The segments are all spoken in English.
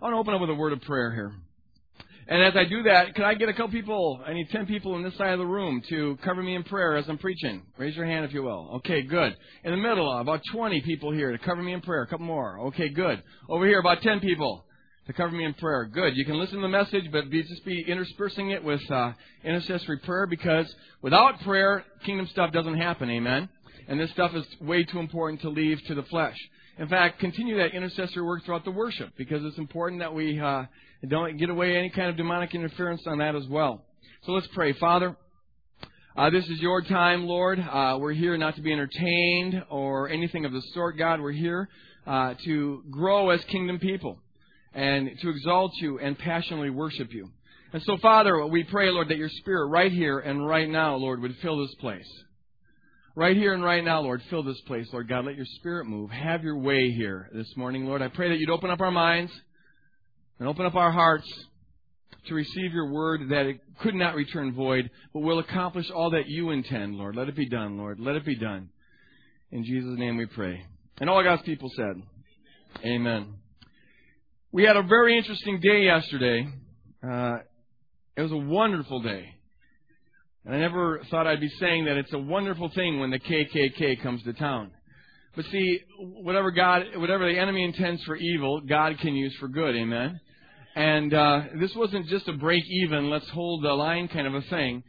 I want to open up with a word of prayer here. And as I do that, can I get a couple people? I need 10 people on this side of the room to cover me in prayer as I'm preaching. Raise your hand if you will. Okay, good. In the middle, about 20 people here to cover me in prayer. A couple more. Okay, good. Over here, about 10 people to cover me in prayer. Good. You can listen to the message, but just be interspersing it with intercessory prayer, because without prayer, kingdom stuff doesn't happen. Amen? And this stuff is way too important to leave to the flesh. In fact, continue that intercessory work throughout the worship, because it's important that we don't get away any kind of demonic interference on that as well. So let's pray. Father, this is your time, Lord. We're here not to be entertained or anything of the sort, God. We're here to grow as kingdom people and to exalt you and passionately worship you. And so, Father, we pray, Lord, that your Spirit right here and right now, Lord, would fill this place. Right here and right now, Lord, fill this place, Lord God. Let your Spirit move. Have your way here this morning, Lord. I pray that you'd open up our minds and open up our hearts to receive your word, that it could not return void, but will accomplish all that you intend, Lord. Let it be done, Lord. Let it be done. In Jesus' name we pray. And all God's people said, Amen. We had a very interesting day yesterday. It was a wonderful day. And I never thought I'd be saying that it's a wonderful thing when the KKK comes to town. But see, whatever the enemy intends for evil, God can use for good. Amen. And this wasn't just a break even, let's hold the line kind of a thing.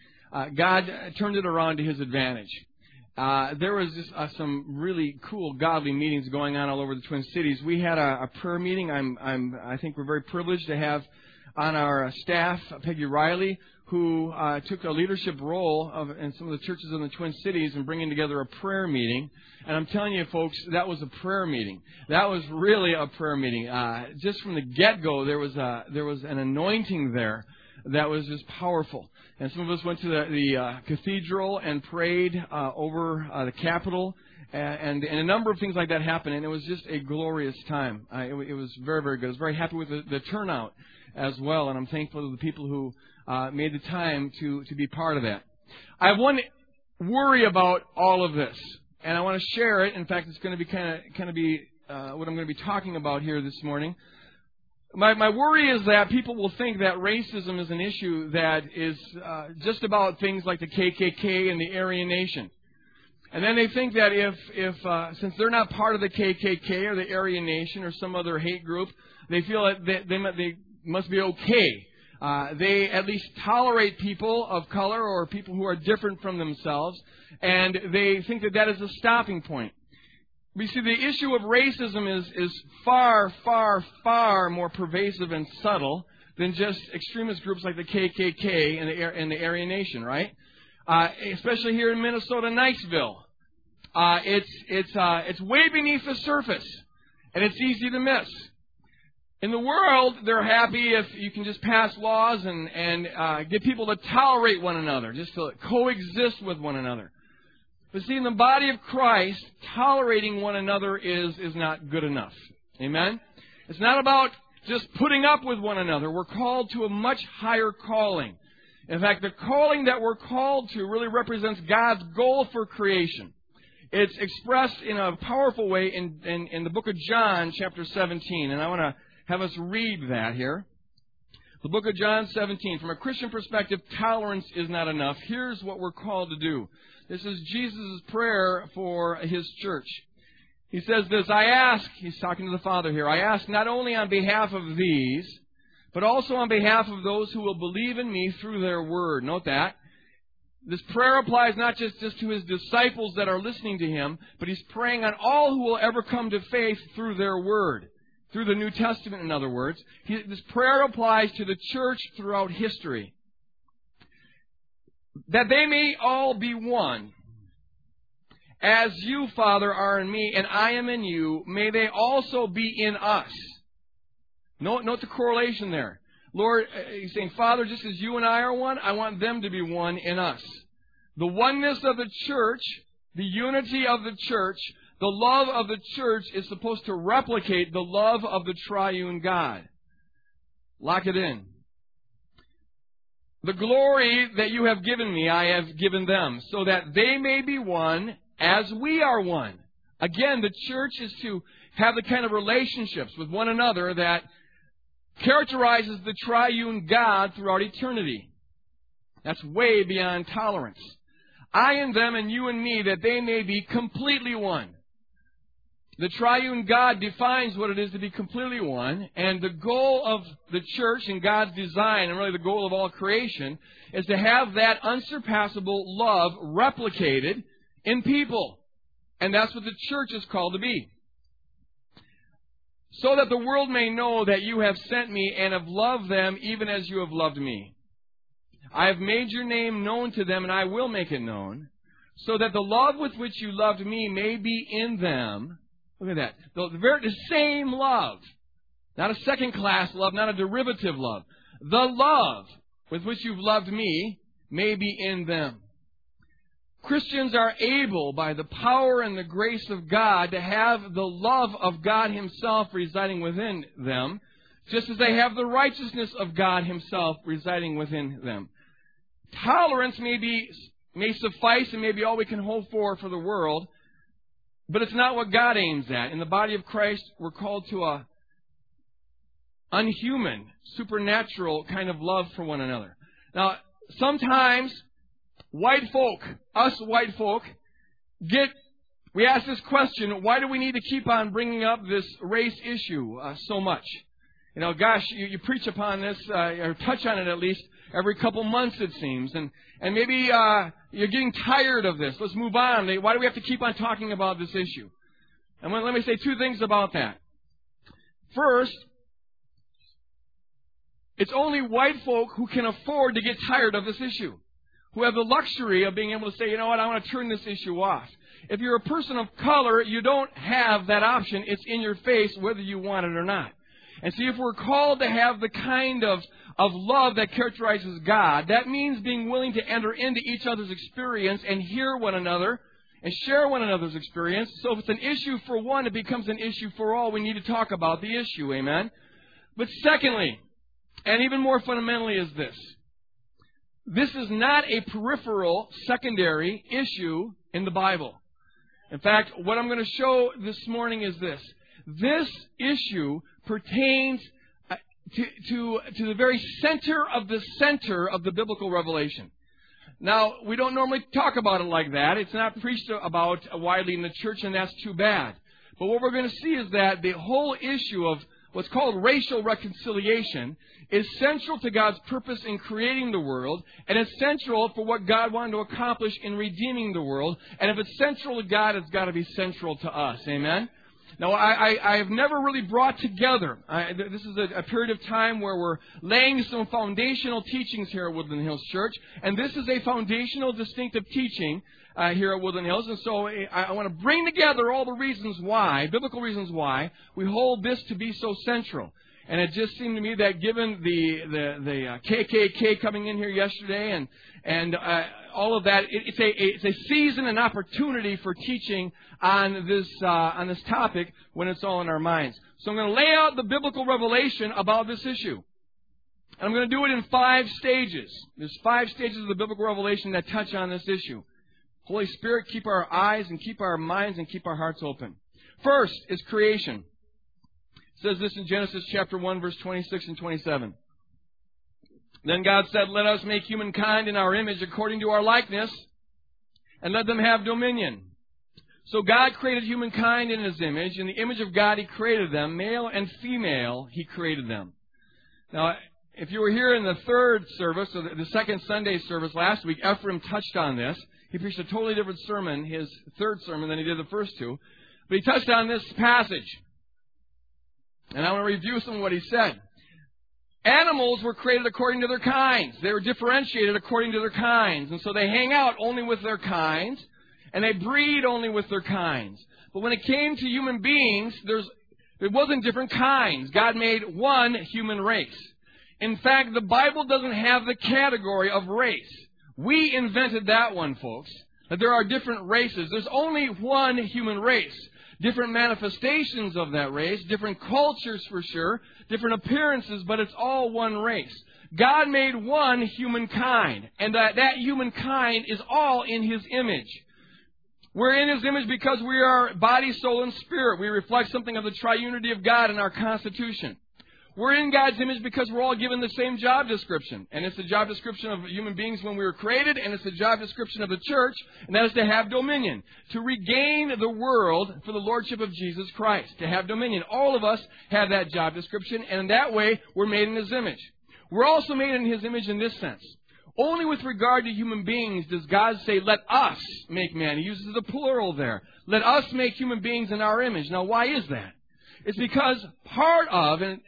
God turned it around to his advantage. There was just some really cool godly meetings going on all over the Twin Cities. We had a prayer meeting. I think we're very privileged to have on our staff Peggy Riley, who took a leadership role in some of the churches in the Twin Cities and bringing together a prayer meeting. And I'm telling you, folks, that was a prayer meeting. That was really a prayer meeting. Just from the get-go, there was an anointing there that was just powerful. And some of us went to the cathedral and prayed over the Capitol. And a number of things like that happened, and it was just a glorious time. It was very, very good. I was very happy with the turnout as well, and I'm thankful to the people who made the time to be part of that. I have one worry about all of this, and I want to share it. In fact, it's going to be kind of what I'm going to be talking about here this morning. My worry is that people will think that racism is an issue that is just about things like the KKK and the Aryan Nation. And then they think that if since they're not part of the KKK or the Aryan Nation or some other hate group, they feel that they must be okay. They at least tolerate people of color or people who are different from themselves, and they think that that is a stopping point. We see the issue of racism is far, far, far more pervasive and subtle than just extremist groups like the KKK and the Aryan Nation, right? Especially here in Minnesota, Niceville. It's way beneath the surface, and it's easy to miss. In the world, they're happy if you can just pass laws and get people to tolerate one another, just to coexist with one another. But see, in the body of Christ, tolerating one another is not good enough. Amen? It's not about just putting up with one another. We're called to a much higher calling. In fact, the calling that we're called to really represents God's goal for creation. It's expressed in a powerful way in the book of John, chapter 17. And I want to have us read that here. The book of John 17. From a Christian perspective, tolerance is not enough. Here's what we're called to do. This is Jesus' prayer for his church. He says this, I ask, he's talking to the Father here, I ask not only on behalf of these, but also on behalf of those who will believe in me through their word. Note that. This prayer applies not just to his disciples that are listening to him, but he's praying on all who will ever come to faith through their word, through the New Testament, in other words. This prayer applies to the church throughout history. That they may all be one. As you, Father, are in me and I am in you, may they also be in us. Note the correlation there. Lord, he's saying, Father, just as you and I are one, I want them to be one in us. The oneness of the church, the unity of the church, the love of the church is supposed to replicate the love of the triune God. Lock it in. The glory that you have given me, I have given them, so that they may be one as we are one. Again, the church is to have the kind of relationships with one another that characterizes the triune God throughout eternity. That's way beyond tolerance. I and them and you and me, that they may be completely one. The triune God defines what it is to be completely one, and the goal of the church and God's design, and really the goal of all creation, is to have that unsurpassable love replicated in people. And that's what the church is called to be. So that the world may know that you have sent me and have loved them even as you have loved me. I have made your name known to them, and I will make it known, so that the love with which you loved me may be in them. Look at that. The same love. Not a second-class love, not a derivative love. The love with which you've loved me may be in them. Christians are able, by the power and the grace of God, to have the love of God Himself residing within them, just as they have the righteousness of God Himself residing within them. Tolerance may suffice and may be all we can hope for the world, but it's not what God aims at. In the body of Christ, we're called to a unhuman, supernatural kind of love for one another. Now, sometimes white folk, we ask this question, why do we need to keep on bringing up this race issue so much? You know, gosh, you preach upon this, or touch on it at least, every couple months it seems. And maybe you're getting tired of this. Let's move on. Why do we have to keep on talking about this issue? And let me say two things about that. First, it's only white folk who can afford to get tired of this issue, who have the luxury of being able to say, you know what, I want to turn this issue off. If you're a person of color, you don't have that option. It's in your face whether you want it or not. And see, if we're called to have the kind of love that characterizes God, that means being willing to enter into each other's experience and hear one another and share one another's experience. So if it's an issue for one, it becomes an issue for all. We need to talk about the issue, amen? But secondly, and even more fundamentally is this. This is not a peripheral, secondary issue in the Bible. In fact, what I'm going to show this morning is this. This issue pertains to the very center of the biblical revelation. Now, we don't normally talk about it like that. It's not preached about widely in the church, and that's too bad. But what we're going to see is that the whole issue of what's called racial reconciliation is central to God's purpose in creating the world, and it's central for what God wanted to accomplish in redeeming the world. And if it's central to God, it's got to be central to us. Amen? Now, I have never really brought together. This is a period of time where we're laying some foundational teachings here at Woodland Hills Church. And this is a foundational, distinctive teaching here at Woodland Hills. And so I want to bring together all the reasons why, biblical reasons why, we hold this to be so central. And it just seemed to me that given the KKK coming in here yesterday and all of that, it's a season and opportunity for teaching on this topic when it's all in our minds. So I'm going to lay out the biblical revelation about this issue. And I'm going to do it in 5 stages. There's 5 stages of the biblical revelation that touch on this issue. Holy Spirit, keep our eyes and keep our minds and keep our hearts open. First is creation. It says this in Genesis chapter 1, verse 26 and 27. Then God said, let us make humankind in our image according to our likeness, and let them have dominion. So God created humankind in His image. In the image of God He created them. Male and female He created them. Now, if you were here in the third service, or the second Sunday service last week, Ephraim touched on this. He preached a totally different sermon, his third sermon, than he did the first two. But he touched on this passage. And I want to review some of what he said. Animals were created according to their kinds. They were differentiated according to their kinds. And so they hang out only with their kinds. And they breed only with their kinds. But when it came to human beings, there wasn't different kinds. God made one human race. In fact, the Bible doesn't have the category of race. We invented that one, folks. That there are different races. There's only one human race. Different manifestations of that race, different cultures for sure, different appearances, but it's all one race. God made one humankind, and that humankind is all in His image. We're in His image because we are body, soul, and spirit. We reflect something of the triunity of God in our constitution. We're in God's image because we're all given the same job description. And it's the job description of human beings when we were created, and it's the job description of the church, and that is to have dominion, to regain the world for the lordship of Jesus Christ, to have dominion. All of us have that job description, and in that way, we're made in His image. We're also made in His image in this sense. Only with regard to human beings does God say, let us make man. He uses the plural there. Let us make human beings in our image. Now, why is that? It's because part of, and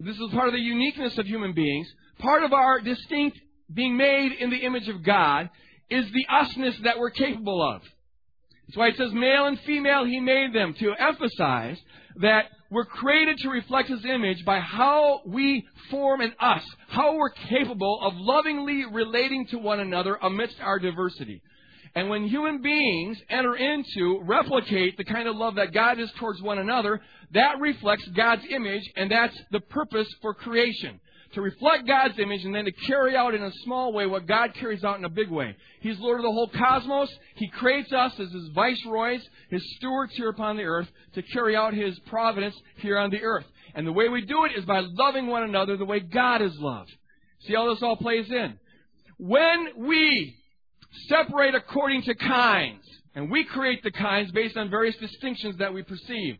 this is part of the uniqueness of human beings, part of our distinct being made in the image of God is the usness that we're capable of. That's why it says male and female, He made them, to emphasize that we're created to reflect His image by how we form an us, how we're capable of lovingly relating to one another amidst our diversity. And when human beings enter into, replicate the kind of love that God is towards one another, that reflects God's image, and that's the purpose for creation. To reflect God's image and then to carry out in a small way what God carries out in a big way. He's Lord of the whole cosmos. He creates us as His viceroys, His stewards here upon the earth to carry out His providence here on the earth. And the way we do it is by loving one another the way God is loved. See how this all plays in? When we separate according to kinds, and we create the kinds based on various distinctions that we perceive,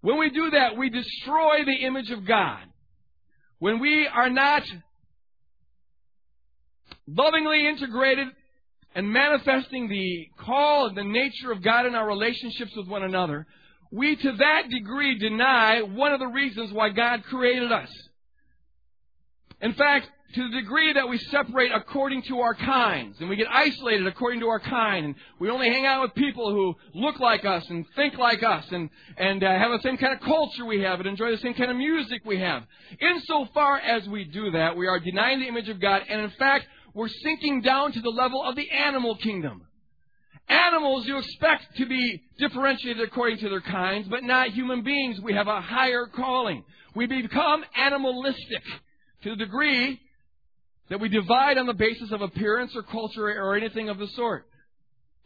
when we do that, we destroy the image of God. When we are not lovingly integrated and manifesting the call and the nature of God in our relationships with one another, we to that degree deny one of the reasons why God created us. In fact, to the degree that we separate according to our kinds, and we get isolated according to our kind, and we only hang out with people who look like us and think like us and have the same kind of culture we have and enjoy the same kind of music we have. Insofar as we do that, we are denying the image of God, and in fact, we're sinking down to the level of the animal kingdom. Animals you expect to be differentiated according to their kinds, but not human beings. We have a higher calling. We become animalistic to the degree that we divide on the basis of appearance or culture or anything of the sort.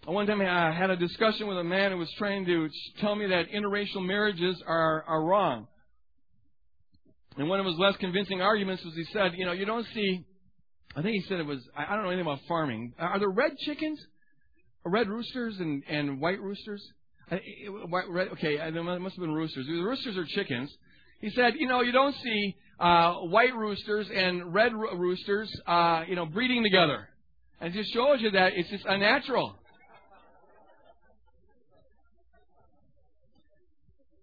One time I had a discussion with a man who was trying to tell me that interracial marriages are wrong. And one of his less convincing arguments was he said, you don't see, I think he said it was, I don't know anything about farming. Are there red chickens? Red roosters and white roosters? There must have been roosters. The roosters are chickens. He said, you don't see white roosters and red roosters, breeding together. And it just shows you that it's just unnatural.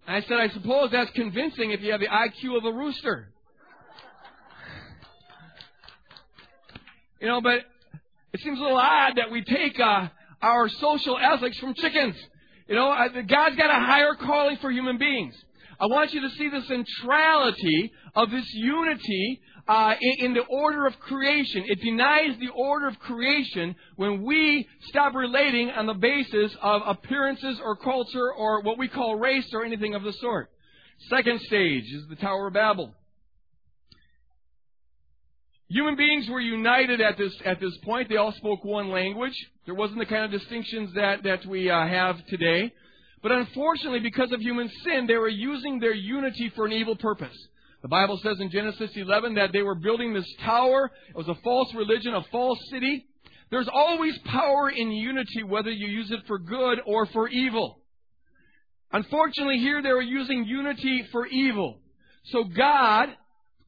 And I said, I suppose that's convincing if you have the IQ of a rooster. But it seems a little odd that we take our social ethics from chickens. God's got a higher calling for human beings. I want you to see the centrality of this unity in the order of creation. It denies the order of creation when we stop relating on the basis of appearances or culture or what we call race or anything of the sort. Second stage is the Tower of Babel. Human beings were united at this point. They all spoke one language. There wasn't the kind of distinctions that we have today. But unfortunately, because of human sin, they were using their unity for an evil purpose. The Bible says in Genesis 11 that they were building this tower. It was a false religion, a false city. There's always power in unity, whether you use it for good or for evil. Unfortunately, here they were using unity for evil. So God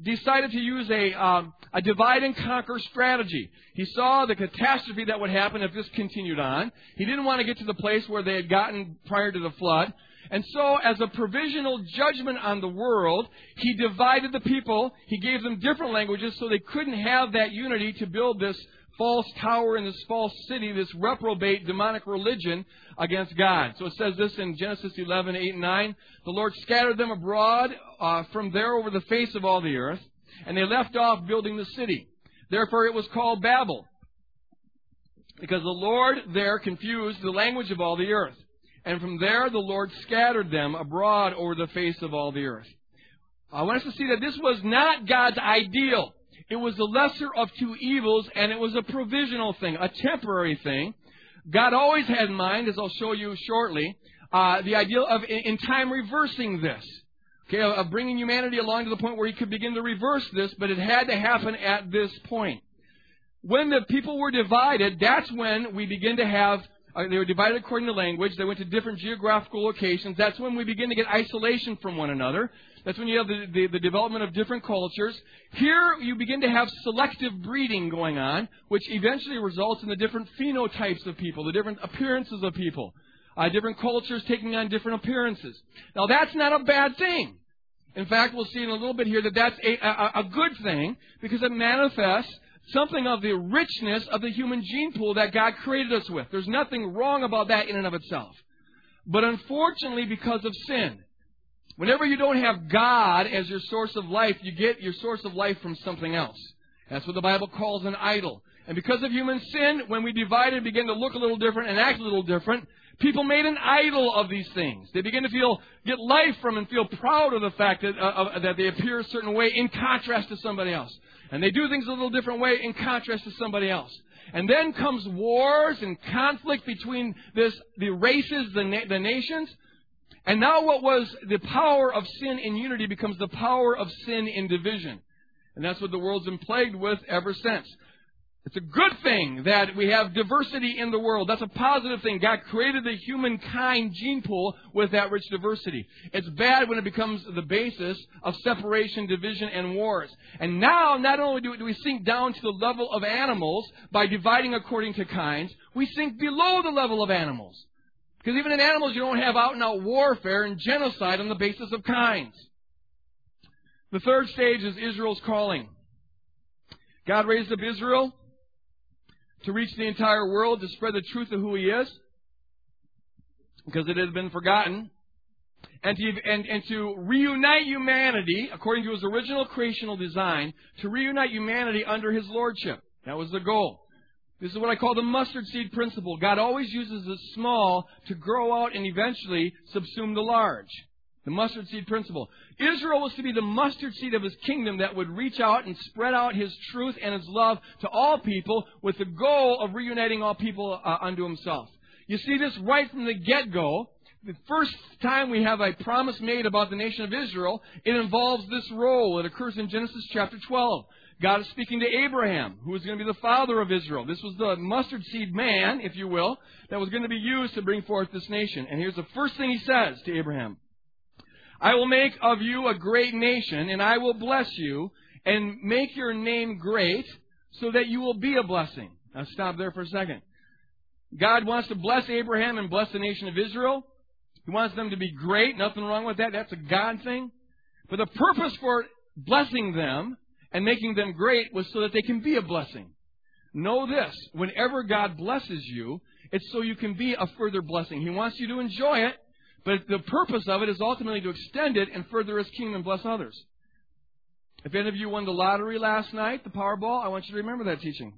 decided to use a divide and conquer strategy. He saw the catastrophe that would happen if this continued on. He didn't want to get to the place where they had gotten prior to the flood. And so, as a provisional judgment on the world, He divided the people. He gave them different languages so they couldn't have that unity to build this false tower in this false city, this reprobate demonic religion against God. So it says this in Genesis 11, 8 and 9. The Lord scattered them abroad from there over the face of all the earth, and they left off building the city. Therefore it was called Babel, because the Lord there confused the language of all the earth. And from there the Lord scattered them abroad over the face of all the earth. I want us to see that this was not God's ideal. It was the lesser of two evils, and it was a provisional thing, a temporary thing. God always had in mind, as I'll show you shortly, the idea of in time reversing this. okay, of bringing humanity along to the point where he could begin to reverse this, but it had to happen at this point. When the people were divided, that's when we begin to have, they were divided according to language, they went to different geographical locations, that's when we begin to get isolation from one another, that's when you have the development of different cultures. Here you begin to have selective breeding going on, which eventually results in the different phenotypes of people, the different appearances of people. Different cultures taking on different appearances. Now, that's not a bad thing. In fact, we'll see in a little bit here that that's a good thing because it manifests something of the richness of the human gene pool that God created us with. There's nothing wrong about that in and of itself. But unfortunately, because of sin, whenever you don't have God as your source of life, you get your source of life from something else. That's what the Bible calls an idol. And because of human sin, when we divide and begin to look a little different and act a little different, people made an idol of these things. They begin to get life from and feel proud of the fact that they appear a certain way in contrast to somebody else. And they do things a little different way in contrast to somebody else. And then comes wars and conflict between the races, the nations. And now what was the power of sin in unity becomes the power of sin in division. And that's what the world's been plagued with ever since. It's a good thing that we have diversity in the world. That's a positive thing. God created the humankind gene pool with that rich diversity. It's bad when it becomes the basis of separation, division, and wars. And now, not only do we sink down to the level of animals by dividing according to kinds, we sink below the level of animals. Because even in animals, you don't have out-and-out warfare and genocide on the basis of kinds. The third stage is Israel's calling. God raised up Israel to reach the entire world, to spread the truth of who He is, because it had been forgotten, and to reunite humanity, according to His original creational design, to reunite humanity under His lordship. That was the goal. This is what I call the mustard seed principle. God always uses the small to grow out and eventually subsume the large. The mustard seed principle. Israel was to be the mustard seed of His kingdom that would reach out and spread out His truth and His love to all people with the goal of reuniting all people unto Himself. You see this right from the get-go. The first time we have a promise made about the nation of Israel, it involves this role. It occurs in Genesis chapter 12. God is speaking to Abraham, who is going to be the father of Israel. This was the mustard seed man, if you will, that was going to be used to bring forth this nation. And here's the first thing He says to Abraham. I will make of you a great nation, and I will bless you, and make your name great, so that you will be a blessing. Now stop there for a second. God wants to bless Abraham and bless the nation of Israel. He wants them to be great. Nothing wrong with that. That's a God thing. But the purpose for blessing them and making them great was so that they can be a blessing. Know this. Whenever God blesses you, it's so you can be a further blessing. He wants you to enjoy it. But the purpose of it is ultimately to extend it and further His kingdom and bless others. If any of you won the lottery last night, the Powerball, I want you to remember that teaching.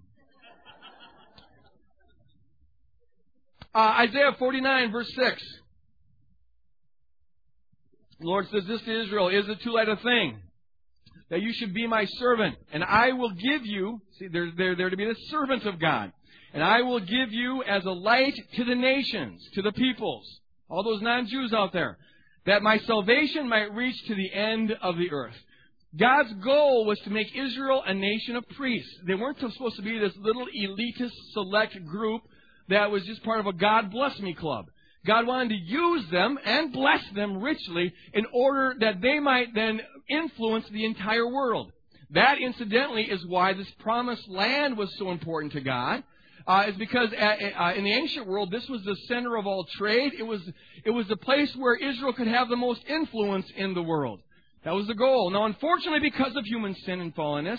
Isaiah 49, verse 6. The Lord says this to Israel, is it too light a thing that you should be my servant? And I will give you, see, they're to be the servants of God. And I will give you as a light to the nations, to the peoples. All those non-Jews out there, that my salvation might reach to the end of the earth. God's goal was to make Israel a nation of priests. They weren't supposed to be this little elitist select group that was just part of a God bless me club. God wanted to use them and bless them richly in order that they might then influence the entire world. That, incidentally, is why this promised land was so important to God. Is because in the ancient world, this was the center of all trade. It was the place where Israel could have the most influence in the world. That was the goal. Now, unfortunately, because of human sin and fallenness,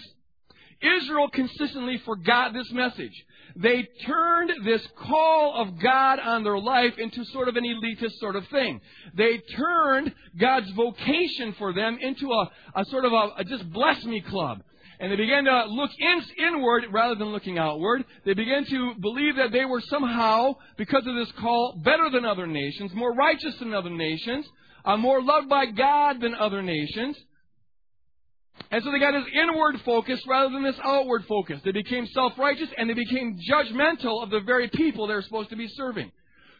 Israel consistently forgot this message. They turned this call of God on their life into sort of an elitist sort of thing. They turned God's vocation for them into a sort of a just bless me club. And they began to look inward rather than looking outward. They began to believe that they were somehow, because of this call, better than other nations, more righteous than other nations, more loved by God than other nations. And so they got this inward focus rather than this outward focus. They became self-righteous and they became judgmental of the very people they were supposed to be serving.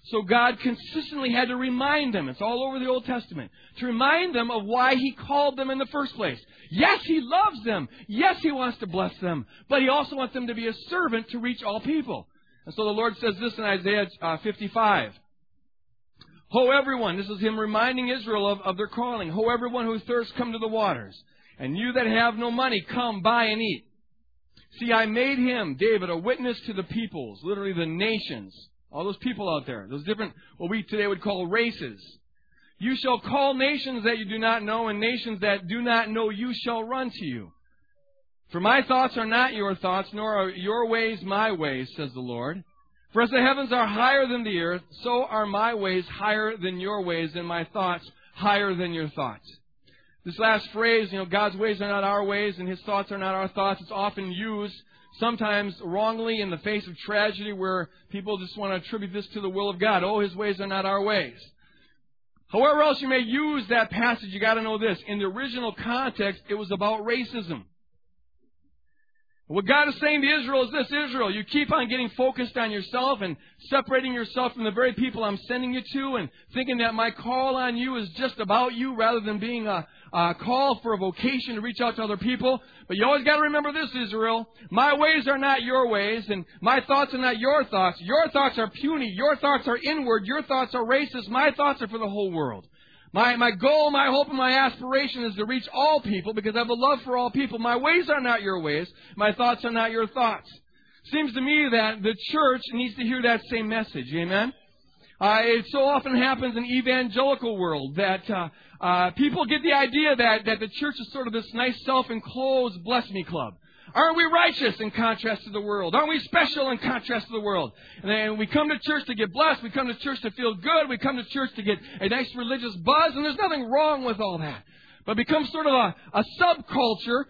So God consistently had to remind them, it's all over the Old Testament, to remind them of why He called them in the first place. Yes, He loves them. Yes, He wants to bless them. But He also wants them to be a servant to reach all people. And so the Lord says this in Isaiah 55. Ho, everyone, this is Him reminding Israel of their calling. Ho, everyone who thirsts, come to the waters. And you that have no money, come, buy and eat. See, I made him, David, a witness to the peoples, literally the nations. All those people out there, those different, what we today would call races. You shall call nations that you do not know, and nations that do not know you shall run to you. For my thoughts are not your thoughts, nor are your ways my ways, says the Lord. For as the heavens are higher than the earth, so are my ways higher than your ways, and my thoughts higher than your thoughts. This last phrase, God's ways are not our ways, and His thoughts are not our thoughts, it's often used sometimes wrongly in the face of tragedy where people just want to attribute this to the will of God. Oh, His ways are not our ways. However else you may use that passage, you got to know this. In the original context, it was about racism. What God is saying to Israel is this: Israel, you keep on getting focused on yourself and separating yourself from the very people I'm sending you to and thinking that my call on you is just about you rather than being a call for a vocation to reach out to other people. But you always got to remember this, Israel. My ways are not your ways and my thoughts are not your thoughts. Your thoughts are puny. Your thoughts are inward. Your thoughts are racist. My thoughts are for the whole world. My goal, my hope, and my aspiration is to reach all people because I have a love for all people. My ways are not your ways. My thoughts are not your thoughts. Seems to me that the church needs to hear that same message. Amen? It so often happens in the evangelical world that people get the idea that the church is sort of this nice self-enclosed bless me club. Aren't we righteous in contrast to the world? Aren't we special in contrast to the world? And then we come to church to get blessed. We come to church to feel good. We come to church to get a nice religious buzz. And there's nothing wrong with all that. But it becomes sort of a subculture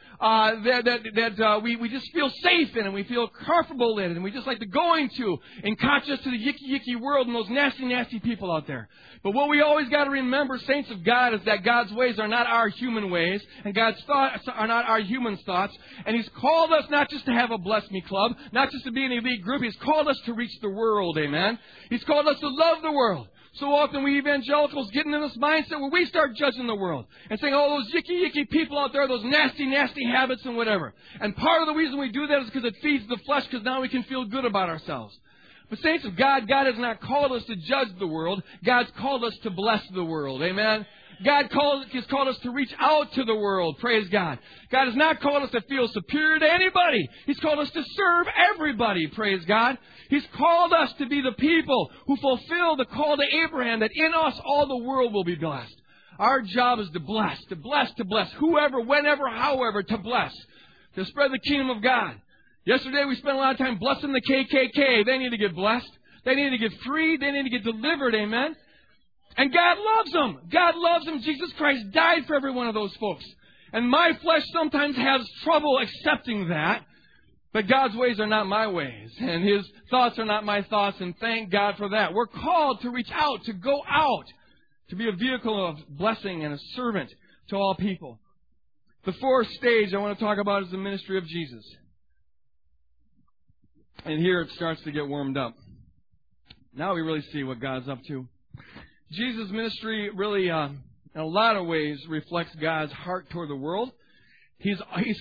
that we just feel safe in and we feel comfortable in and we just like to go into in contrast to the yicky world and those nasty people out there. But what we always got to remember, saints of God, is that God's ways are not our human ways and God's thoughts are not our human thoughts. And He's called us not just to have a bless me club, not just to be an elite group. He's called us to reach the world. Amen. He's called us to love the world. So often we evangelicals get into this mindset where we start judging the world and saying, oh, those yicky people out there, those nasty habits and whatever. And part of the reason we do that is because it feeds the flesh, because now we can feel good about ourselves. But saints of God, God has not called us to judge the world. God's called us to bless the world. Amen? God has called us to reach out to the world. Praise God. God has not called us to feel superior to anybody. He's called us to serve everybody. Praise God. He's called us to be the people who fulfill the call to Abraham that in us all the world will be blessed. Our job is to bless, to bless, to bless. Whoever, whenever, however, to bless. To spread the kingdom of God. Yesterday we spent a lot of time blessing the KKK. They need to get blessed. They need to get freed. They need to get delivered. Amen. And God loves them. God loves them. Jesus Christ died for every one of those folks. And my flesh sometimes has trouble accepting that. But God's ways are not my ways. And His thoughts are not my thoughts. And thank God for that. We're called to reach out, to go out, to be a vehicle of blessing and a servant to all people. The fourth stage I want to talk about is the ministry of Jesus. And here it starts to get warmed up. Now we really see what God's up to. Jesus' ministry really, in a lot of ways, reflects God's heart toward the world. He's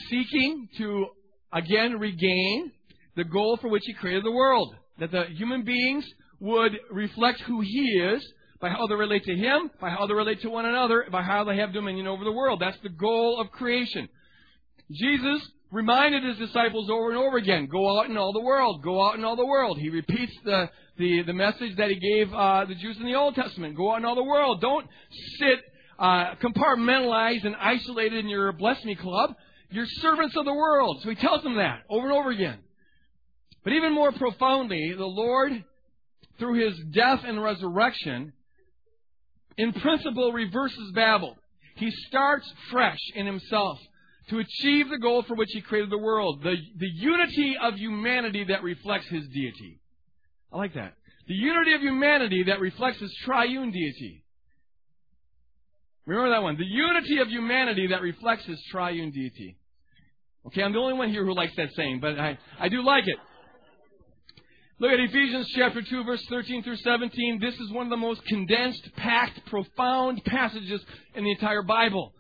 seeking to, again, regain the goal for which He created the world. That the human beings would reflect who He is by how they relate to Him, by how they relate to one another, by how they have dominion over the world. That's the goal of creation. Jesus reminded His disciples over and over again, go out in all the world, go out in all the world. He repeats the message that He gave the Jews in the Old Testament. Go out in all the world. Don't sit compartmentalized and isolated in your bless me club. You're servants of the world. So He tells them that over and over again. But even more profoundly, the Lord, through His death and resurrection, in principle reverses Babel. He starts fresh in Himself to achieve the goal for which He created the world, the unity of humanity that reflects His deity. I like that. The unity of humanity that reflects His triune deity. Remember that one. The unity of humanity that reflects His triune deity. Okay, I'm the only one here who likes that saying, but I do like it. Look at Ephesians chapter 2, verse 13 through 17. This is one of the most condensed, packed, profound passages in the entire Bible.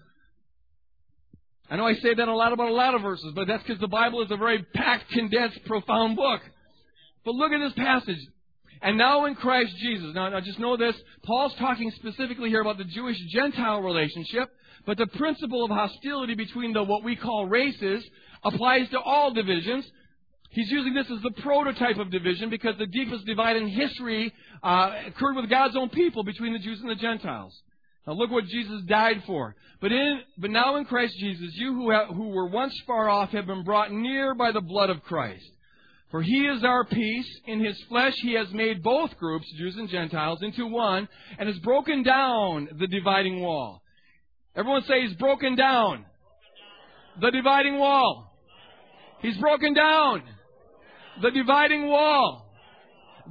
I know I say that a lot about a lot of verses, but that's because the Bible is a very packed, condensed, profound book. But look at this passage. And now in Christ Jesus. Now just know this. Paul's talking specifically here about the Jewish-Gentile relationship. But the principle of hostility between what we call races applies to all divisions. He's using this as the prototype of division because the deepest divide in history occurred with God's own people between the Jews and the Gentiles. Now look what Jesus died for. But now in Christ Jesus, you who were once far off have been brought near by the blood of Christ. For He is our peace. In His flesh He has made both groups, Jews and Gentiles, into one and has broken down the dividing wall. Everyone say, He's broken down the dividing wall. He's broken down the dividing wall.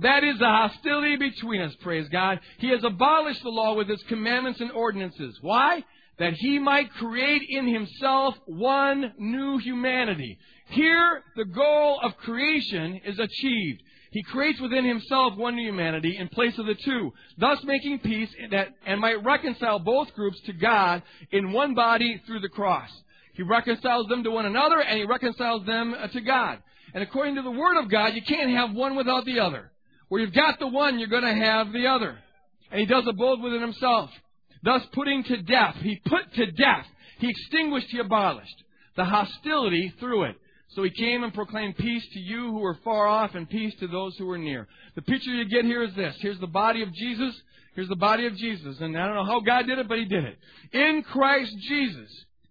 That is the hostility between us, praise God. He has abolished the law with His commandments and ordinances. Why? That He might create in Himself one new humanity. Here, the goal of creation is achieved. He creates within Himself one new humanity in place of the two, thus making peace and might reconcile both groups to God in one body through the cross. He reconciles them to one another, and He reconciles them to God. And according to the Word of God, you can't have one without the other. Where you've got the one, you're going to have the other. And He does it both within Himself. Thus putting to death, He put to death, He extinguished, He abolished the hostility through it. So He came and proclaimed peace to you who were far off and peace to those who were near. The picture you get here is this. Here's the body of Jesus. Here's the body of Jesus. And I don't know how God did it, but He did it. In Christ Jesus,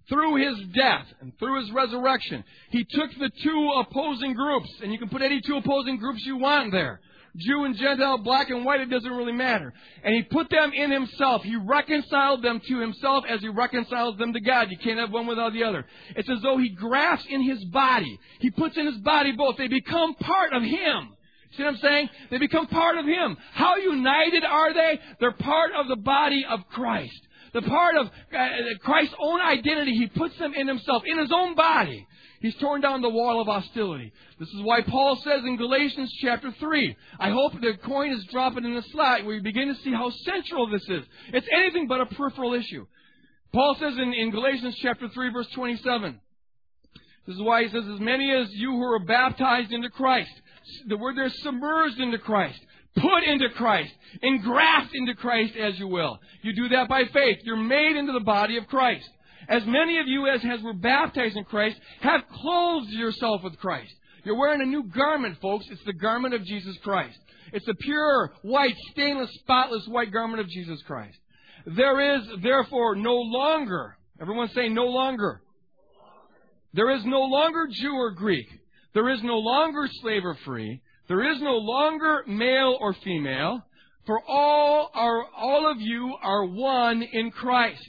through His death and through His resurrection, He took the two opposing groups. And you can put any two opposing groups you want there. Jew and Gentile, black and white, it doesn't really matter. And He put them in Himself. He reconciled them to Himself as He reconciles them to God. You can't have one without the other. It's as though He grafts in His body. He puts in His body both. They become part of Him. See what I'm saying? They become part of Him. How united are they? They're part of the body of Christ. The part of Christ's own identity, He puts them in Himself, in His own body. He's torn down the wall of hostility. This is why Paul says in Galatians chapter 3, I hope the coin is dropping in the slot where you begin to see how central this is. It's anything but a peripheral issue. Paul says in Galatians chapter 3, verse 27, this is why he says, as many as you who are baptized into Christ, the word there is submerged into Christ, put into Christ, engraft into Christ as you will. You do that by faith. You're made into the body of Christ. As many of you as were baptized in Christ have clothed yourself with Christ. You're wearing a new garment, folks. It's the garment of Jesus Christ. It's the pure, white, stainless, spotless, white garment of Jesus Christ. There is, therefore, no longer, everyone say no longer. There is no longer Jew or Greek. There is no longer slave or free. There is no longer male or female. For all of you are one in Christ.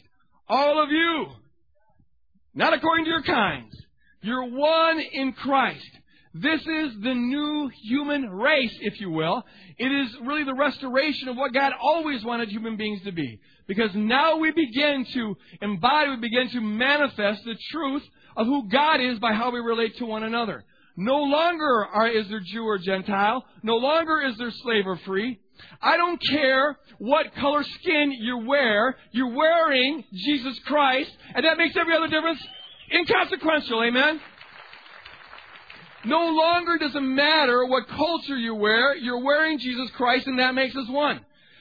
All of you. Not according to your kinds. You're one in Christ. This is the new human race, if you will. It is really the restoration of what God always wanted human beings to be. Because now we begin to embody, we begin to manifest the truth of who God is by how we relate to one another. No longer is there Jew or Gentile. No longer is there slave or free. I don't care what color skin you wear. You're wearing Jesus Christ. And that makes every other difference inconsequential. Amen? No longer does it matter what culture you wear. You're wearing Jesus Christ, and that makes us one.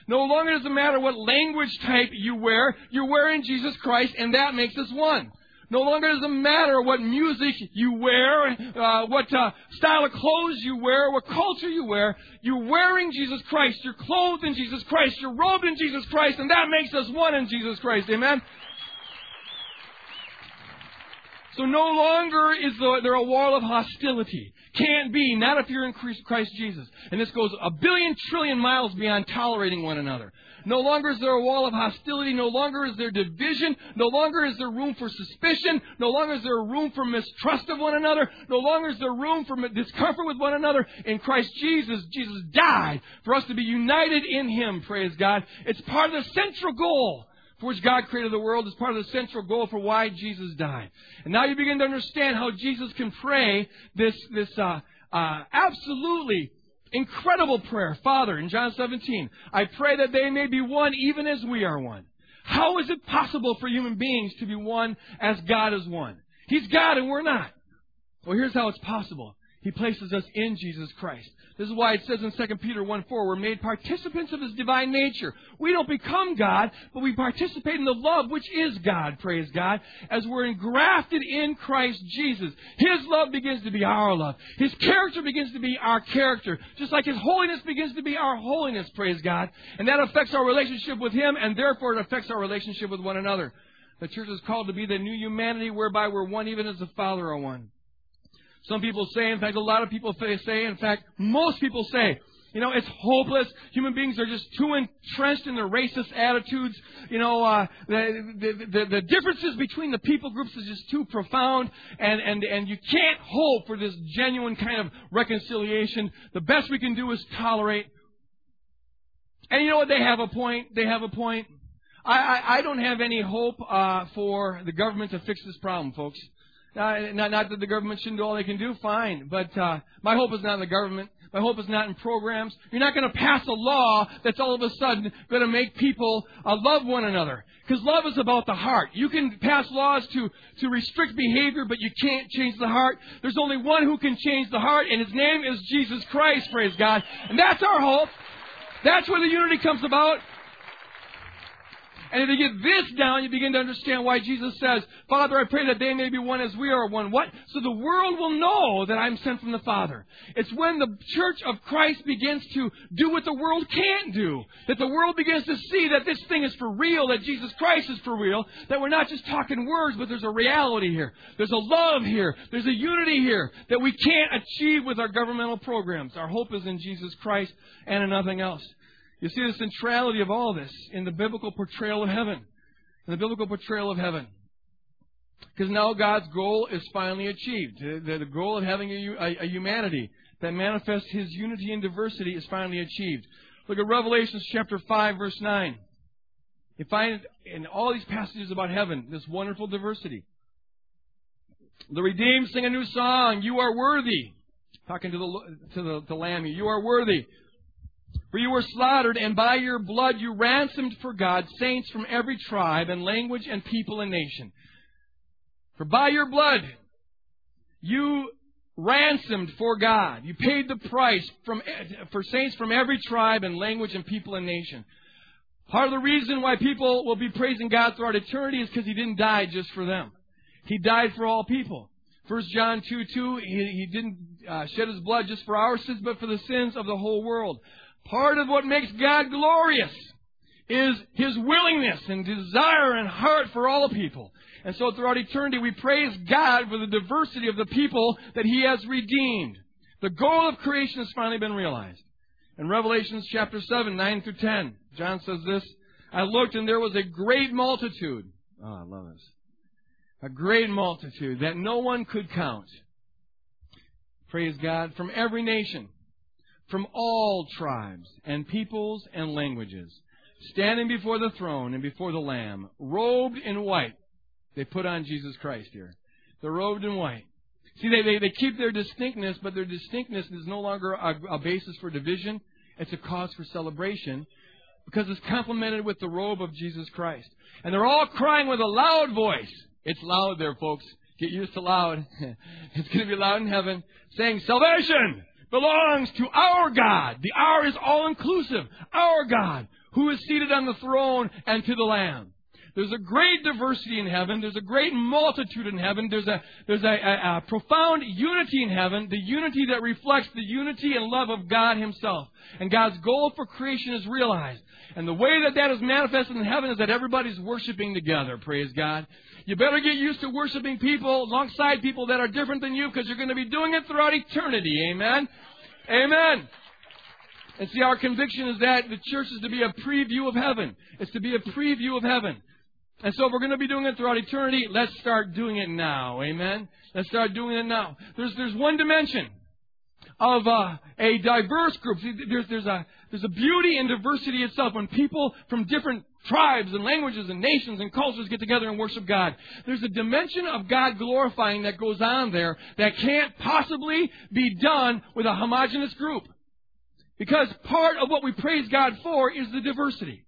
No longer does it matter what language type you wear. You're wearing Jesus Christ, and that makes us one. No longer does it matter what music you wear, what style of clothes you wear, what culture you wear. You're wearing Jesus Christ. You're clothed in Jesus Christ. You're robed in Jesus Christ. And that makes us one in Jesus Christ. Amen? So no longer is there a wall of hostility. Can't be. Not if you're in Christ Jesus. And this goes a billion trillion miles beyond tolerating one another. No longer is there a wall of hostility. No longer is there division. No longer is there room for suspicion. No longer is there room for mistrust of one another. No longer is there room for discomfort with one another. In Christ Jesus, Jesus died for us to be united in Him, praise God. It's part of the central goal for which God created the world. It's part of the central goal for why Jesus died. And now you begin to understand how Jesus can pray this absolutely Incredible prayer. Father, in John 17, I pray that they may be one even as we are one. How is it possible for human beings to be one as God is one? He's God and we're not. Well, here's how it's possible. He places us in Jesus Christ. This is why it says in 2 Peter 1:4, we're made participants of His divine nature. We don't become God, but we participate in the love which is God, praise God, as we're engrafted in Christ Jesus. His love begins to be our love. His character begins to be our character, just like His holiness begins to be our holiness, praise God. And that affects our relationship with Him, and therefore it affects our relationship with one another. The church is called to be the new humanity whereby we're one even as the Father are one. Some people say, in fact, a lot of people say, in fact, most people say, you know, it's hopeless. Human beings are just too entrenched in their racist attitudes. You know, the differences between the people groups is just too profound, and you can't hope for this genuine kind of reconciliation. The best we can do is tolerate. And you know what? They have a point. They have a point. I don't have any hope for the government to fix this problem, folks. Not that the government shouldn't do all they can do, fine. But my hope is not in the government. My hope is not in programs. You're not going to pass a law that's all of a sudden going to make people love one another. Because love is about the heart. You can pass laws to restrict behavior, but you can't change the heart. There's only one who can change the heart, and His name is Jesus Christ, praise God. And that's our hope. That's where the unity comes about. And if you get this down, you begin to understand why Jesus says, Father, I pray that they may be one as we are one. What? So the world will know that I'm sent from the Father. It's when the church of Christ begins to do what the world can't do, that the world begins to see that this thing is for real, that Jesus Christ is for real, that we're not just talking words, but there's a reality here. There's a love here. There's a unity here that we can't achieve with our governmental programs. Our hope is in Jesus Christ and in nothing else. You see the centrality of all this in the biblical portrayal of heaven. In the biblical portrayal of heaven. Because now God's goal is finally achieved. The goal of having a humanity that manifests His unity and diversity is finally achieved. Look at Revelation chapter 5, verse 9. You find in all these passages about heaven this wonderful diversity. The redeemed sing a new song. You are worthy. Talking to the Lamb. You are worthy. For you were slaughtered, and by your blood you ransomed for God saints from every tribe and language and people and nation. For by your blood you ransomed for God. You paid the price for saints from every tribe and language and people and nation. Part of the reason why people will be praising God throughout eternity is because He didn't die just for them. He died for all people. 1 John 2:2, He didn't shed His blood just for our sins, but for the sins of the whole world. Part of what makes God glorious is His willingness and desire and heart for all people. And so throughout eternity, we praise God for the diversity of the people that He has redeemed. The goal of creation has finally been realized. In Revelation chapter 7, 9 through 10, John says this, I looked and there was a great multitude. Oh, I love this. A great multitude that no one could count. Praise God. From every nation. From all tribes and peoples and languages, standing before the throne and before the Lamb, robed in white. They put on Jesus Christ here. They're robed in white. See, they keep their distinctness, but their distinctness is no longer a basis for division. It's a cause for celebration because it's complemented with the robe of Jesus Christ. And they're all crying with a loud voice. It's loud there, folks. Get used to loud. It's going to be loud in heaven, saying, Salvation! Belongs to our God. The our is all-inclusive. Our God, who is seated on the throne and to the Lamb. There's a great diversity in heaven. There's a great multitude in heaven. There's a profound unity in heaven, the unity that reflects the unity and love of God Himself. And God's goal for creation is realized. And the way that is manifested in heaven is that everybody's worshiping together, praise God. You better get used to worshiping people alongside people that are different than you because you're going to be doing it throughout eternity, amen? Amen. And see, our conviction is that the church is to be a preview of heaven. It's to be a preview of heaven. And so if we're going to be doing it throughout eternity, let's start doing it now. Amen? Let's start doing it now. There's one dimension of a diverse group. See, there's a beauty in diversity itself. When people from different tribes and languages and nations and cultures get together and worship God, there's a dimension of God glorifying that goes on there that can't possibly be done with a homogenous group. Because part of what we praise God for is the diversity.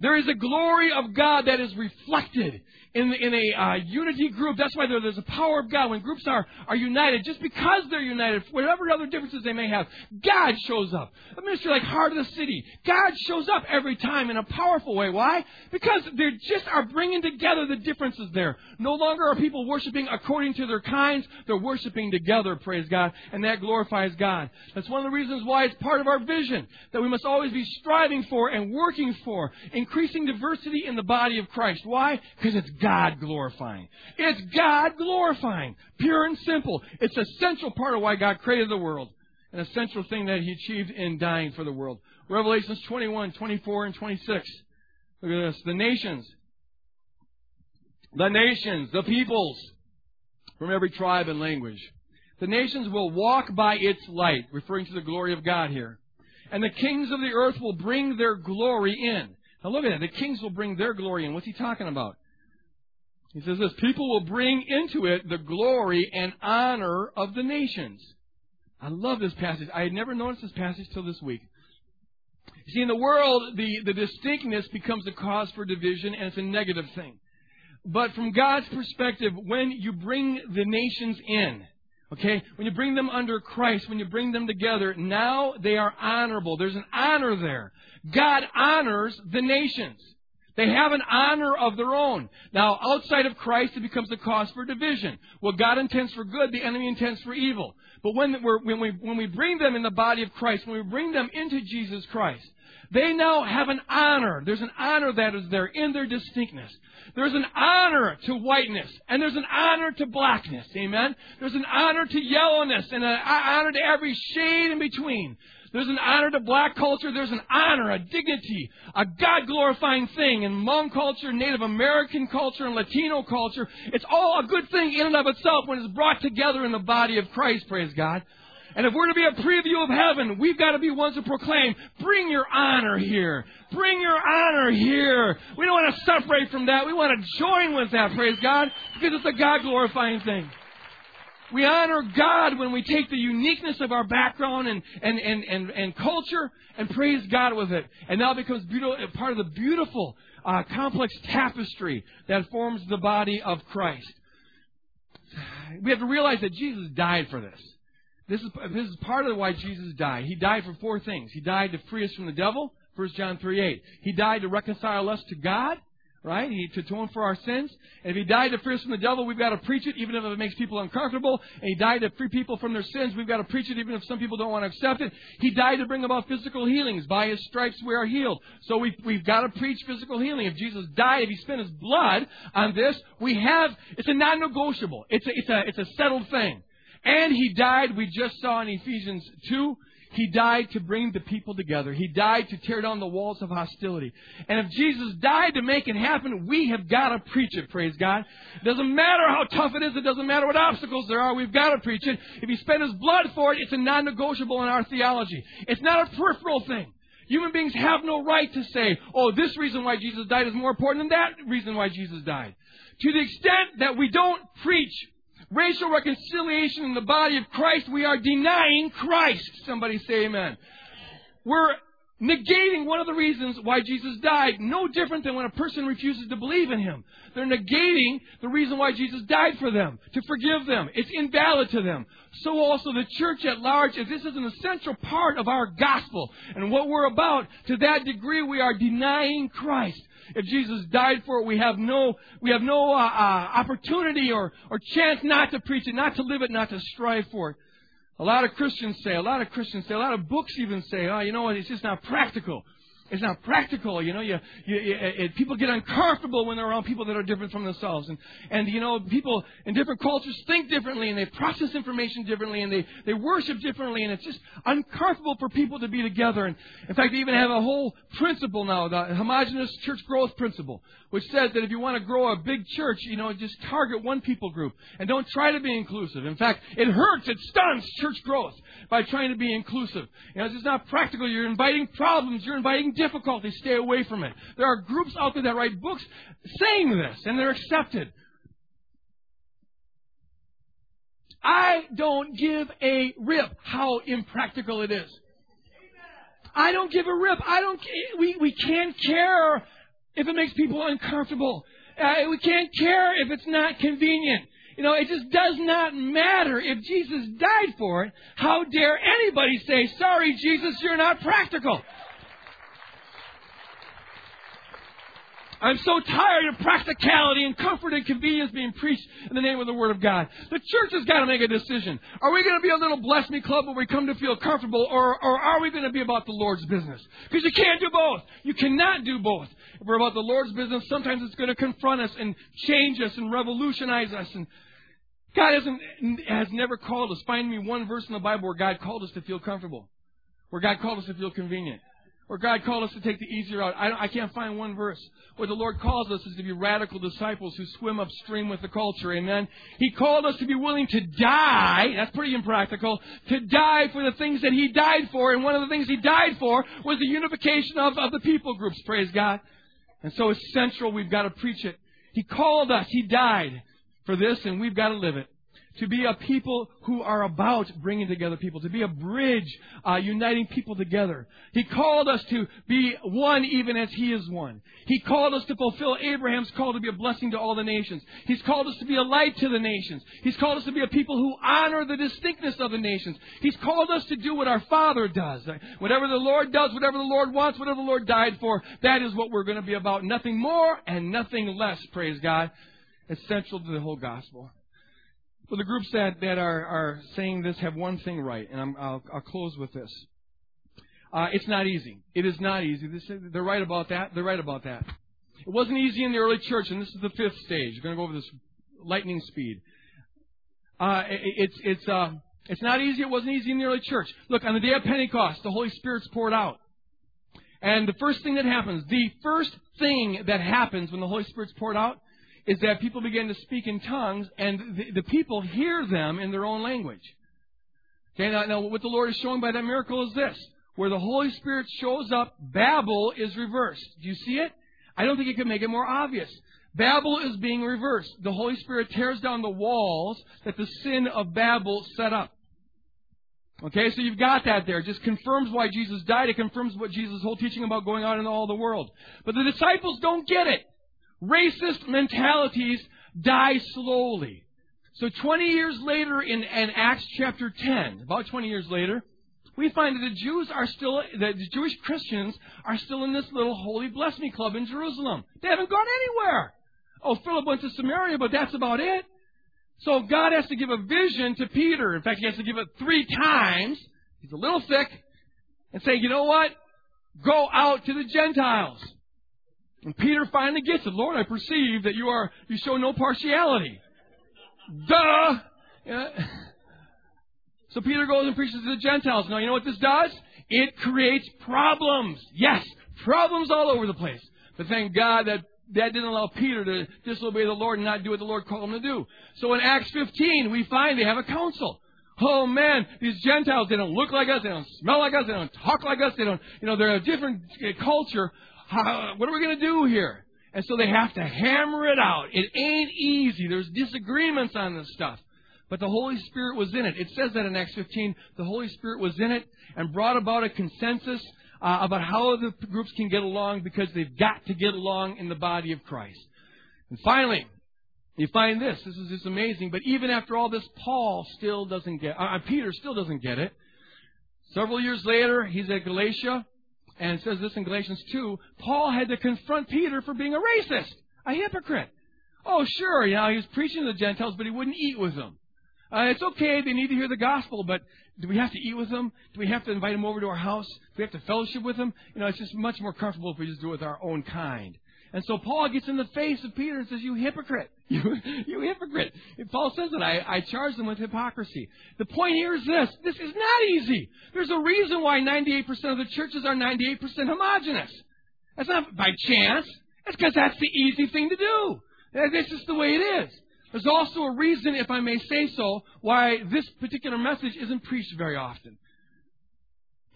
There is a glory of God that is reflected in a unity group. That's why there's a power of God. When groups are united, just because they're united, whatever other differences they may have, God shows up. A ministry like Heart of the City, God shows up every time in a powerful way. Why? Because they just are bringing together the differences there. No longer are people worshiping according to their kinds. They're worshiping together, praise God, and that glorifies God. That's one of the reasons why it's part of our vision that we must always be striving for and working for, increasing diversity in the body of Christ. Why? Because it's God glorifying. It's God glorifying. Pure and simple. It's a central part of why God created the world. An essential thing that He achieved in dying for the world. Revelations 21, 24, and 26. Look at this. The nations, the peoples, from every tribe and language. The nations will walk by its light, referring to the glory of God here. And the kings of the earth will bring their glory in. Now look at that. The kings will bring their glory in. What's he talking about? He says this, people will bring into it the glory and honor of the nations. I love this passage. I had never noticed this passage till this week. You see, in the world, the distinctness becomes a cause for division, and it's a negative thing. But from God's perspective, when you bring the nations in, okay, when you bring them under Christ, when you bring them together, now they are honorable. There's an honor there. God honors the nations. They have an honor of their own. Now, outside of Christ, it becomes a cause for division. What God intends for good, the enemy intends for evil. But when we bring them in the body of Christ, when we bring them into Jesus Christ, they now have an honor. There's an honor that is there in their distinctness. There's an honor to whiteness, and there's an honor to blackness. Amen? There's an honor to yellowness, and an honor to every shade in between. There's an honor to black culture. There's an honor, a dignity, a God-glorifying thing in Hmong culture, Native American culture, and Latino culture. It's all a good thing in and of itself when it's brought together in the body of Christ, praise God. And if we're to be a preview of heaven, we've got to be ones who proclaim, bring your honor here. Bring your honor here. We don't want to separate from that. We want to join with that, praise God, because it's a God-glorifying thing. We honor God when we take the uniqueness of our background and culture and praise God with it. And now it becomes part of the beautiful, complex tapestry that forms the body of Christ. We have to realize that Jesus died for this. This is part of why Jesus died. He died for four things. He died to free us from the devil, 1 John 3:8. He died to reconcile us to God, right? He to atone for our sins. And if He died to free us from the devil, we've got to preach it even if it makes people uncomfortable. And He died to free people from their sins. We've got to preach it even if some people don't want to accept it. He died to bring about physical healings. By His stripes we are healed. So we've got to preach physical healing. If Jesus died, if He spent His blood on this, it's a non-negotiable. It's a settled thing. And He died, we just saw in Ephesians 2, He died to bring the people together. He died to tear down the walls of hostility. And if Jesus died to make it happen, we have got to preach it, praise God. It doesn't matter how tough it is. It doesn't matter what obstacles there are. We've got to preach it. If He spent His blood for it, it's a non-negotiable in our theology. It's not a peripheral thing. Human beings have no right to say, oh, this reason why Jesus died is more important than that reason why Jesus died. To the extent that we don't preach racial reconciliation in the body of Christ, we are denying Christ. Somebody say amen. We're negating one of the reasons why Jesus died, no different than when a person refuses to believe in Him. They're negating the reason why Jesus died for them, to forgive them. It's invalid to them. So also the church at large, if this is an essential part of our gospel and what we're about, to that degree we are denying Christ. If Jesus died for it, we have no opportunity or chance not to preach it, not to live it, not to strive for it. A lot of books even say, oh, you know what, it's just not practical. It's not practical, you know. People get uncomfortable when they're around people that are different from themselves. And you know, people in different cultures think differently, and they process information differently, and they worship differently, and it's just uncomfortable for people to be together. And in fact, they even have a whole principle now, the homogeneous church growth principle, which says that if you want to grow a big church, you know, just target one people group, and don't try to be inclusive. In fact, it stuns church growth by trying to be inclusive. You know, it's just not practical. You're inviting problems. You're inviting difficulty, stay away from it. There are groups out there that write books saying this, and they're accepted. I don't give a rip how impractical it is. I don't give a rip. We can't care if it makes people uncomfortable. We can't care if it's not convenient. You know, it just does not matter. If Jesus died for it, how dare anybody say, sorry, Jesus, you're not practical. I'm so tired of practicality and comfort and convenience being preached in the name of the Word of God. The church has got to make a decision. Are we going to be a little bless me club where we come to feel comfortable, or are we going to be about the Lord's business? Because you can't do both. You cannot do both. If we're about the Lord's business, sometimes it's going to confront us and change us and revolutionize us. And God has never called us. Find me one verse in the Bible where God called us to feel comfortable, where God called us to feel convenient, where God called us to take the easy route. I can't find one verse. What the Lord calls us is to be radical disciples who swim upstream with the culture. Amen. He called us to be willing to die. That's pretty impractical. To die for the things that He died for. And one of the things He died for was the unification of the people groups. Praise God. And so it's central. We've got to preach it. He called us. He died for this, and we've got to live it. To be a people who are about bringing together people. To be a bridge, uniting people together. He called us to be one even as He is one. He called us to fulfill Abraham's call to be a blessing to all the nations. He's called us to be a light to the nations. He's called us to be a people who honor the distinctness of the nations. He's called us to do what our Father does. Whatever the Lord does, whatever the Lord wants, whatever the Lord died for, that is what we're going to be about. Nothing more and nothing less, praise God. It's central to the whole gospel. Well, the groups that are saying this have one thing right, and I'll close with this. It's not easy. It is not easy. They're right about that. They're right about that. It wasn't easy in the early church, and this is the fifth stage. We're going to go over this lightning speed. It's not easy. It wasn't easy in the early church. Look, on the day of Pentecost, the Holy Spirit's poured out. And the first thing that happens when the Holy Spirit's poured out is that people begin to speak in tongues, and the people hear them in their own language. Okay, now what the Lord is showing by that miracle is this. Where the Holy Spirit shows up, Babel is reversed. Do you see it? I don't think you could make it more obvious. Babel is being reversed. The Holy Spirit tears down the walls that the sin of Babel set up. Okay, so you've got that there. It just confirms why Jesus died. It confirms what Jesus' whole teaching about going out into all the world. But the disciples don't get it. Racist mentalities die slowly. So 20 years later in Acts chapter 10, about 20 years later, we find that the Jewish Christians are still in this little holy bless me club in Jerusalem. They haven't gone anywhere. Oh, Philip went to Samaria, but that's about it. So God has to give a vision to Peter. In fact, He has to give it 3 times. He's a little thick. And say, you know what? Go out to the Gentiles. And Peter finally gets it. Lord, I perceive that you show no partiality. Duh! Yeah. So Peter goes and preaches to the Gentiles. Now, you know what this does? It creates problems. Yes, problems all over the place. But thank God that didn't allow Peter to disobey the Lord and not do what the Lord called him to do. So in Acts 15, we find they have a council. Oh man, these Gentiles, they don't look like us, they don't smell like us, they don't talk like us, they're a different culture. What are we going to do here? And so they have to hammer it out. It ain't easy. There's disagreements on this stuff. But the Holy Spirit was in it. It says that in Acts 15. The Holy Spirit was in it and brought about a consensus about how the groups can get along, because they've got to get along in the body of Christ. And finally, you find this. This is just amazing. But even after all this, Peter still doesn't get it. Several years later, he's at Galatia. And it says this in Galatians 2, Paul had to confront Peter for being a racist, a hypocrite. Oh, sure, he was preaching to the Gentiles, but he wouldn't eat with them. It's okay, they need to hear the gospel, but do we have to eat with them? Do we have to invite them over to our house? Do we have to fellowship with them? It's just much more comfortable if we just do it with our own kind. And so Paul gets in the face of Peter and says, you hypocrite, you hypocrite. And Paul says that I charge them with hypocrisy. The point here is this. This is not easy. There's a reason why 98% of the churches are 98% homogenous. That's not by chance. That's because that's the easy thing to do. That's just the way it is. There's also a reason, if I may say so, why this particular message isn't preached very often.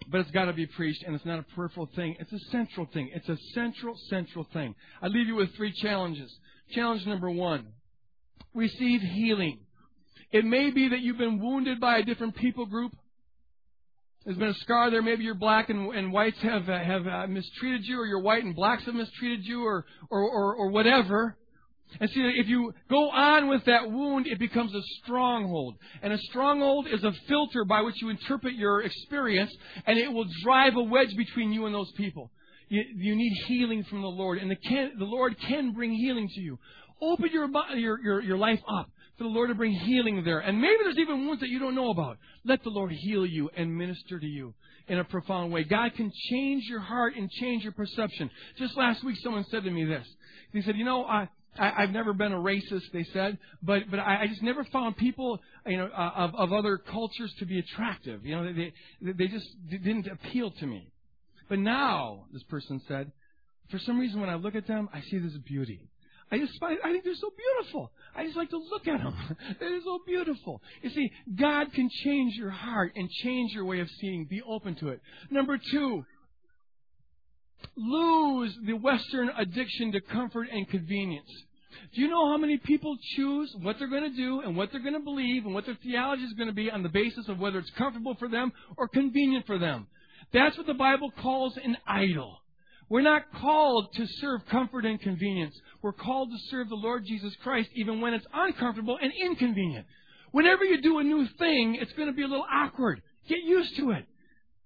But it's got to be preached, and it's not a peripheral thing. It's a central thing. It's a central thing. I leave you with 3 challenges. Challenge number 1, receive healing. It may be that you've been wounded by a different people group. There's been a scar there. Maybe your black and whites have mistreated you, or your white and blacks have mistreated you, or whatever. And see, if you go on with that wound, it becomes a stronghold. And a stronghold is a filter by which you interpret your experience, and it will drive a wedge between you and those people. You need healing from the Lord, and the Lord can bring healing to you. Open your life up for the Lord to bring healing there. And maybe there's even wounds that you don't know about. Let the Lord heal you and minister to you in a profound way. God can change your heart and change your perception. Just last week, someone said to me this. He said, I've never been a racist, they said, but I just never found people, of other cultures to be attractive. They just didn't appeal to me. But now, this person said, for some reason when I look at them, I see this beauty. I think they're so beautiful. I just like to look at them. They're so beautiful. You see, God can change your heart and change your way of seeing. Be open to it. Number two, lose the Western addiction to comfort and convenience. Do you know how many people choose what they're going to do and what they're going to believe and what their theology is going to be on the basis of whether it's comfortable for them or convenient for them? That's what the Bible calls an idol. We're not called to serve comfort and convenience. We're called to serve the Lord Jesus Christ even when it's uncomfortable and inconvenient. Whenever you do a new thing, it's going to be a little awkward. Get used to it.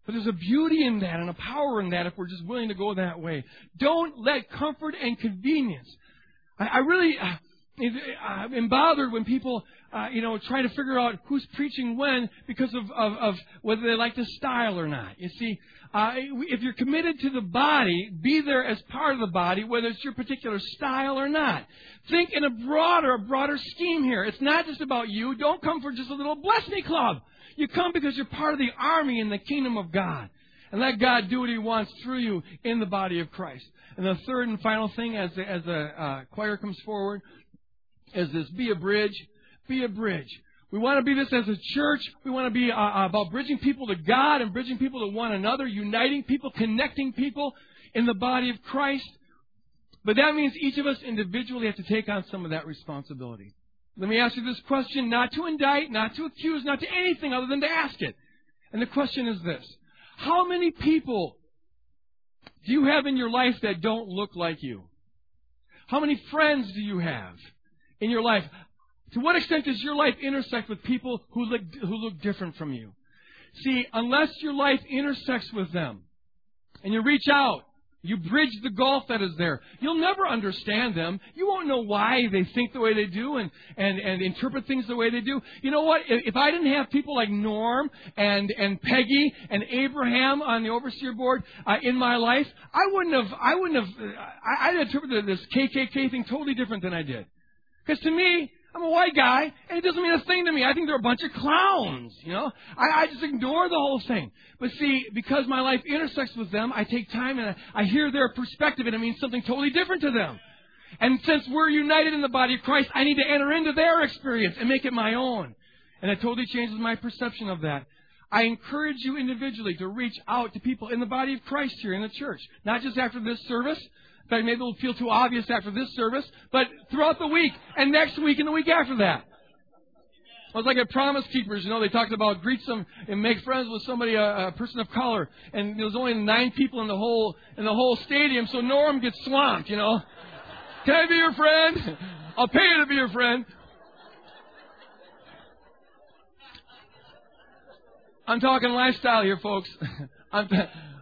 But there's a beauty in that and a power in that if we're just willing to go that way. Don't let comfort and convenience. I really am bothered when people, try to figure out who's preaching when because of whether they like the style or not. You see, if you're committed to the body, be there as part of the body, whether it's your particular style or not. Think in a broader scheme here. It's not just about you. Don't come for just a little blessing club. You come because you're part of the army in the kingdom of God. And let God do what He wants through you in the body of Christ. And the third and final thing as the choir comes forward is this. Be a bridge. Be a bridge. We want to be this as a church. We want to be about bridging people to God and bridging people to one another, uniting people, connecting people in the body of Christ. But that means each of us individually have to take on some of that responsibility. Let me ask you this question, not to indict, not to accuse, not to anything other than to ask it. And the question is this. How many people do you have in your life that don't look like you? How many friends do you have in your life? To what extent does your life intersect with people who look different from you? See, unless your life intersects with them and you reach out, you bridge the gulf that is there. You'll never understand them. You won't know why they think the way they do and interpret things the way they do. You know what? If I didn't have people like Norm and Peggy and Abraham on the overseer board in my life, I'd interpreted this KKK thing totally different than I did. Because to me, I'm a white guy, and it doesn't mean a thing to me. I think they're a bunch of clowns, I just ignore the whole thing. But see, because my life intersects with them, I take time and I hear their perspective, and it means something totally different to them. And since we're united in the body of Christ, I need to enter into their experience and make it my own. And it totally changes my perception of that. I encourage you individually to reach out to people in the body of Christ here in the church, not just after this service. In fact, maybe it will feel too obvious after this service, but throughout the week and next week and the week after that. I was like at Promise Keepers, they talked about greet some and make friends with somebody, a person of color, and there was only 9 people in the whole stadium, so Norm gets swamped, Can I be your friend? I'll pay you to be your friend. I'm talking lifestyle here, folks.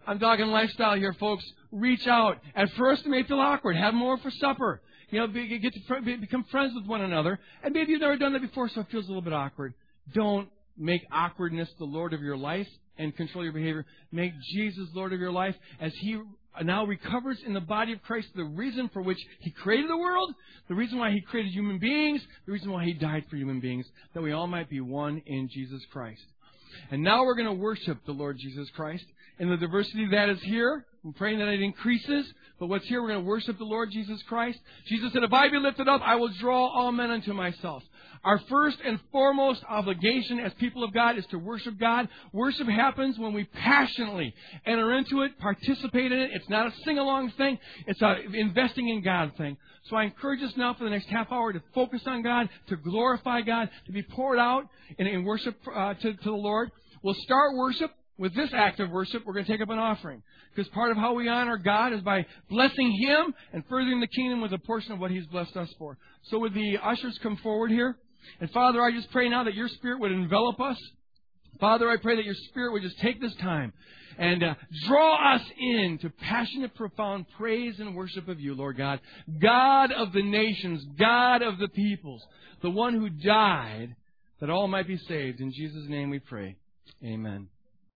I'm talking lifestyle here, folks. Reach out. At first, it may feel awkward. Have more for supper. Become friends with one another. And maybe you've never done that before, so it feels a little bit awkward. Don't make awkwardness the Lord of your life and control your behavior. Make Jesus Lord of your life as He now recovers in the body of Christ the reason for which He created the world, the reason why He created human beings, the reason why He died for human beings, that we all might be one in Jesus Christ. And now we're going to worship the Lord Jesus Christ in the diversity that is here. I'm praying that it increases. But what's here, we're going to worship the Lord Jesus Christ. Jesus said, if I be lifted up, I will draw all men unto myself. Our first and foremost obligation as people of God is to worship God. Worship happens when we passionately enter into it, participate in it. It's not a sing-along thing. It's an investing in God thing. So I encourage us now for the next half hour to focus on God, to glorify God, to be poured out in worship to the Lord. We'll start worship. With this act of worship, we're going to take up an offering. Because part of how we honor God is by blessing Him and furthering the kingdom with a portion of what He's blessed us for. So would the ushers come forward here? And Father, I just pray now that Your Spirit would envelop us. Father, I pray that Your Spirit would just take this time and draw us in to passionate, profound praise and worship of You, Lord God. God of the nations, God of the peoples, the One who died that all might be saved. In Jesus' name we pray. Amen.